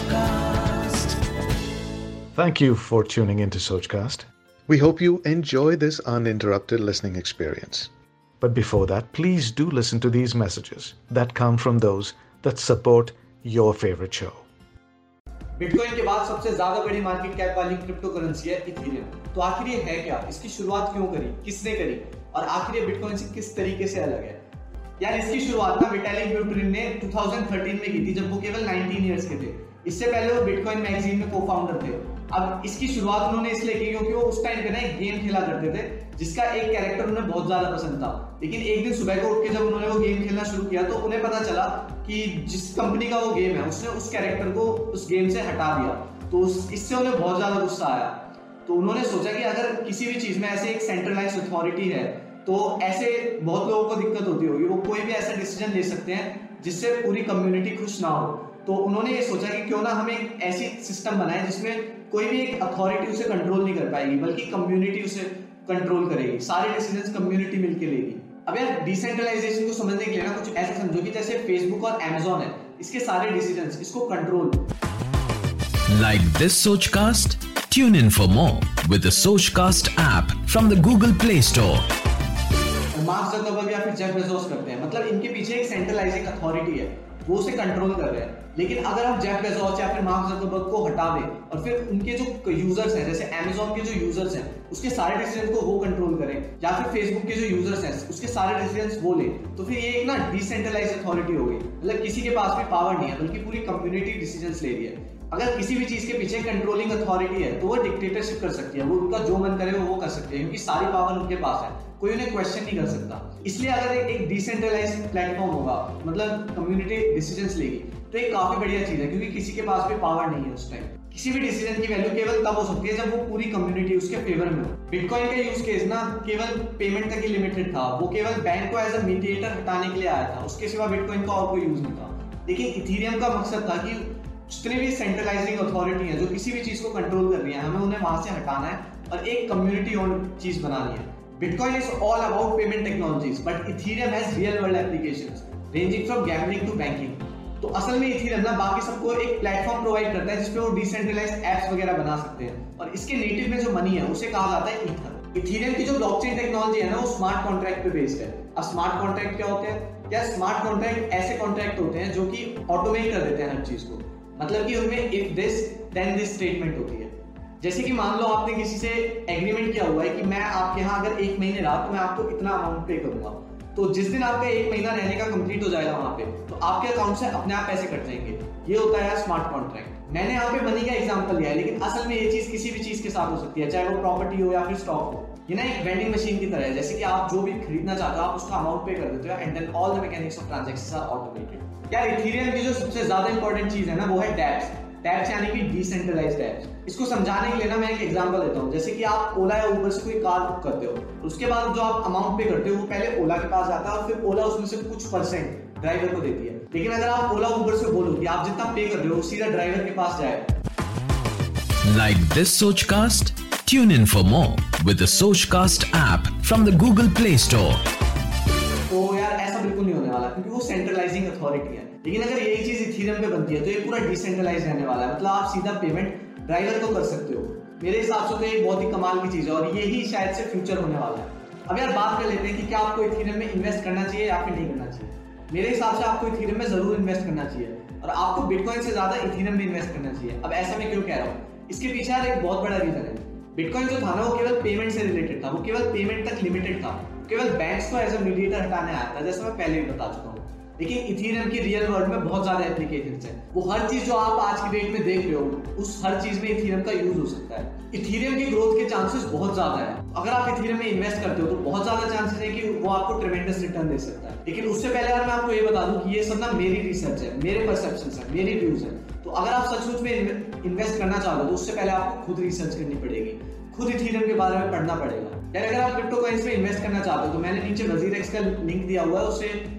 SojCast. Thank you for tuning into SojCast. We hope you enjoy this uninterrupted listening experience. But before that, please do listen to these messages that come from those that support your favorite show. Bitcoin के बाद सबसे ज्यादा बड़ी market cap वाली crypto currency है Ethereum. तो आखिर ये है क्या, इसकी शुरुआत क्यों करी, किसने करी और आखिर ये बिटकॉइन से किस तरीके से अलग है? यार, इसकी शुरुआत ना विटालिक ब्यूटेरिन ने 2013 में की थी, जब वो केवल 19 ईयर्स के थे। इससे पहले वो बिटकॉइन मैगजीन में को-फाउंडर थे। अब इसकी शुरुआत उन्होंने इसलिए की क्योंकि वो उस टाइम पे ना एक गेम खेला करते थे जिसका एक कैरेक्टर उन्हें बहुत ज्यादा पसंद था। लेकिन एक दिन सुबह को उठ के जब उन्होंने वो गेम खेलना शुरू किया तो उन्हें पता चला कि जिस कंपनी का वो गेम है उसने उस कैरेक्टर को उस गेम से हटा दिया। तो इससे उन्हें बहुत ज्यादा गुस्सा आया। तो उन्होंने सोचा कि अगर किसी भी चीज में ऐसे एक सेंट्रलाइज अथॉरिटी है तो ऐसे बहुत लोगों को दिक्कत होती होगी, वो कोई भी ऐसा डिसीजन ले सकते हैं जिससे पूरी कम्युनिटी खुश ना हो। तो उन्होंने ये सोचा कि क्यों ना हम एक ऐसी सिस्टम बनाए जिसमें कोई भी एक अथॉरिटी उसे कंट्रोल नहीं कर पाएगी बल्कि कम्युनिटी उसे कंट्रोल करेगी, सारे डिसीजंस कम्युनिटी मिलके लेगी। अब यार, डिसेंट्रलाइजेशन को समझने के लिए ना कुछ ऐसा समझो कि जैसे फेसबुक और Amazon है, इसके सारे डिसीजंस, इसको control. Like this Sochcast, tune in for more with the Sochcast app from the Google play Store. Mark Zuckerberg या फिर जेफ बेजोस करते हैं, मतलब इनके पीछे एक सेंट्रलाइजिंग अथॉरिटी है, वो उसे कंट्रोल कर रहे हैं। लेकिन अगर हम जेफ बेजोस या फिर मार्क ज़करबर्ग को हटा दें और फिर उनके जो यूजर्स हैं, जैसे Amazon के जो यूजर्स हैं उसके सारे डिसीजन को वो कंट्रोल करें या फिर Facebook के जो यूजर्स हैं उसके सारे डिसीजन वो ले, तो फिर ये एक ना डिसेंट्रलाइज अथॉरिटी हो गई। मतलब किसी के पास भी पावर नहीं है बल्कि पूरी कम्युनिटी डिसीजन ले रही है। अगर किसी भी चीज के पीछे कंट्रोलिंग अथॉरिटी है तो वो डिक्टेटरशिप कर सकती है, वो उनका जो मन करे वो कर सकते हैं क्योंकि सारी पावर उनके पास है, कोई उन्हें क्वेश्चन नहीं कर सकता। इसलिए अगर एक डिसेंट्रलाइज्ड प्लेटफॉर्म होगा, मतलब कम्युनिटी डिसीजंस लेगी, तो ये काफी बढ़िया चीज है क्योंकि किसी के पास भी पावर नहीं है उस टाइम। किसी भी डिसीजन की वैल्यू केवल तब हो सकती है जब वो पूरी कम्युनिटी उसके फेवर में हो। बिटकॉइन का यूज केस ना केवल पेमेंट तक ही लिमिटेड था, वो केवल बैंक को एज अ मीडिएटर हटाने के लिए आया था, उसके सिवा बिटकॉइन का और कोई यूज नहीं था। लेकिन इथेरियम का मकसद था कि जितने भी सेंट्रलाइजिंग अथॉरिटी है जो किसी भी चीज को कंट्रोल कर रही है, हमें उन्हें वहां से हटाना है और एक कम्युनिटी ओन चीज बनानी है। Bitcoin is all about payment technologies, but Ethereum has real world applications ranging from gambling to banking. तो असल में Ethereum ना बाकी सबको एक प्लेटफॉर्म प्रोवाइड करता है जिसपे वो डिसेंट्रलाइज्ड एप्स वगैरह बना सकते हैं, और इसके नेटिव में जो मनी है उसे कहा जाता है ईथर। Ethereum की जो ब्लॉकचेन टेक्नोलॉजी है ना, वो स्मार्ट कॉन्ट्रैक्ट पे बेस्ड है। अब स्मार्ट कॉन्ट्रैक्ट क्या होते हैं? या स्मार्ट कॉन्ट्रैक्ट ऐसे कॉन्ट्रैक्ट होते हैं जो कि ऑटोमेट कर देते हैं हर चीज को, मतलब कि उनमें if this then this statement होती है। जैसे कि मान लो आपने किसी से एग्रीमेंट किया हुआ है कि मैं आपके यहाँ अगर एक महीने रहा तो मैं आपको इतना अमाउंट पे करूंगा, तो जिस दिन आपका एक महीना रहने का कंप्लीट हो जाएगा वहां पे, तो आपके अकाउंट से अपने आप पैसे कट जाएंगे। ये होता है स्मार्ट कॉन्ट्रैक्ट। मैंने यहाँ पे मनी का एग्जाम्पल लिया है, लेकिन असल में ये चीज किसी भी चीज के साथ हो सकती है, चाहे वो प्रॉपर्टी हो या फिर स्टॉक हो। ये ना एक वेंडिंग मशीन की तरह है, जैसे कि आप जो भी खरीदना चाहते हो आप उसका अमाउंट पे कर देते हो and then all the mechanics of transactions are automated. यार, इथेरियम की जो सबसे ज्यादा इंपॉर्टेंट चीज है ना वो है डैप्स। डैप्स यानी कि डिसेंट्रलाइज्ड एप्स। इसको समझाने के लिए ना मैं एक एग्जांपल देता हूँ। जैसे कि आप ओला या ऊबर से कोई कार बुक करते हो, उसके बाद जो आप अमाउंट पे करते हो वो पहले ओला के पास जाता है और फिर ओला उसमें से कुछ परसेंट ड्राइवर को देती है। लेकिन अगर आप ओला ऊबर से बोलो कि आप जितना पे कर रहे हो सीधा ड्राइवर के पास जाए। Like this Sochcast, tune in for more with the Sochcast app from the Google play Store. तो यार, ऐसा बिल्कुल नहीं होने वाला क्योंकि वो सेंट्रलाइजिंग अथॉरिटी है। लेकिन अगर यही चीज इथेरियम पे बनती है तो ये पूरा डिसेंट्रलाइज रहने वाला है, मतलब आप सीधा पेमेंट ड्राइवर को कर सकते हो। मेरे हिसाब से तो ये बहुत ही कमाल की चीज है और यही शायद से फ्यूचर होने वाला है। अब यार, बात कर लेते हैं कि क्या आपको इथेरियम में इन्वेस्ट करना चाहिए या फिर नहीं करना चाहिए। मेरे हिसाब से आपको इथेरियम में जरूर इन्वेस्ट करना चाहिए और आपको बिटकॉइन से ज्यादा इथेरियम में इन्वेस्ट करना चाहिए। अब ऐसा मैं क्यों कह रहा हूँ, इसके पीछे यार एक बहुत बड़ा रीजन है। बिटकॉइन जो था ना वो केवल पेमेंट से रिलेटेड था, वो केवल पेमेंट तक लिमिटेड था, केवल बैंक्स को एज अ मीडिएटर हटाने आया था, जैसा मैं पहले भी बता चुका हूँ। लेकिन इथेरियम की रियल वर्ल्ड में बहुत ज्यादा एप्लीकेशंस हैं। वो हर चीज जो आप आज की डेट में देख रहे हो उस हर चीज में इथेरियम का यूज हो सकता है। इथेरियम की ग्रोथ के चांसेस बहुत ज्यादा है। अगर आप इथेरियम में इन्वेस्ट करते हो तो बहुत ज्यादा चांसेस है कि वो आपको ट्रेमेंडस रिटर्न दे सकता है। लेकिन उससे पहले यार मैं आपको ये बता दूं कि ये सब ना मेरी रिसर्च है, मेरे परसेप्शन है, मेरी व्यूज है। तो अगर आप सचमुच में इन्वेस्ट करना चाहते हो तो उससे पहले आपको खुद रिसर्च करनी पड़ेगी, खुद इथेरियम के बारे में पढ़ना पड़ेगा। यार, अगर आप क्रिप्टो करेंसी में इन्वेस्ट करना चाहते हो तो मैंने नीचे वजीरेक्स का लिंक दिया हुआ है, उसे